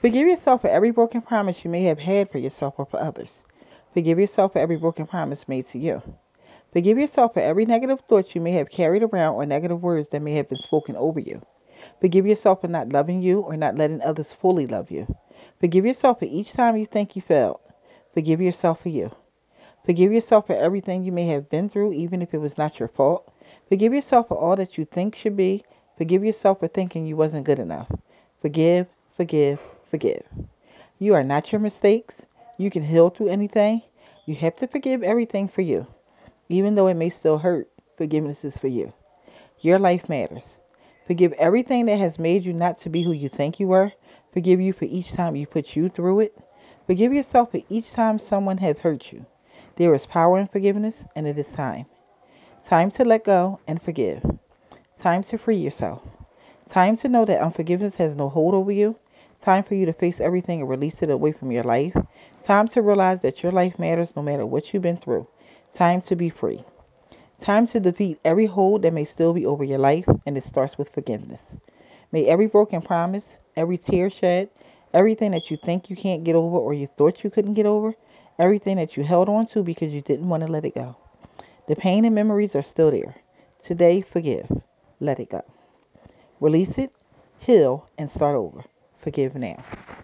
Forgive yourself for every broken promise you may have had for yourself or for others. Forgive yourself for every broken promise made to you. Forgive yourself for every negative thought you may have carried around or negative words that may have been spoken over you. Forgive yourself for not loving you or not letting others fully love you. Forgive yourself for each time you think you failed. Forgive yourself for you. Forgive yourself for everything you may have been through, even if it was not your fault. Forgive yourself for all that you think should be. Forgive yourself for thinking you wasn't good enough. Forgive, forgive, forgive. You are not your mistakes. You can heal through anything. You have to forgive everything for you. Even though it may still hurt, forgiveness is for you. Your life matters. Forgive everything that has made you not to be who you think you were. Forgive you for each time you put you through it. Forgive yourself for each time someone has hurt you. There is power in forgiveness, and it is time. Time to let go and forgive. Time to free yourself. Time to know that unforgiveness has no hold over you. Time for you to face everything and release it away from your life. Time to realize that your life matters no matter what you've been through. Time to be free. Time to defeat every hold that may still be over your life, and it starts with forgiveness. May every broken promise, every tear shed, everything that you think you can't get over or you thought you couldn't get over, everything that you held on to because you didn't want to let it go. The pain and memories are still there. Today, forgive. Let it go. Release it, heal, and start over. Forgive now.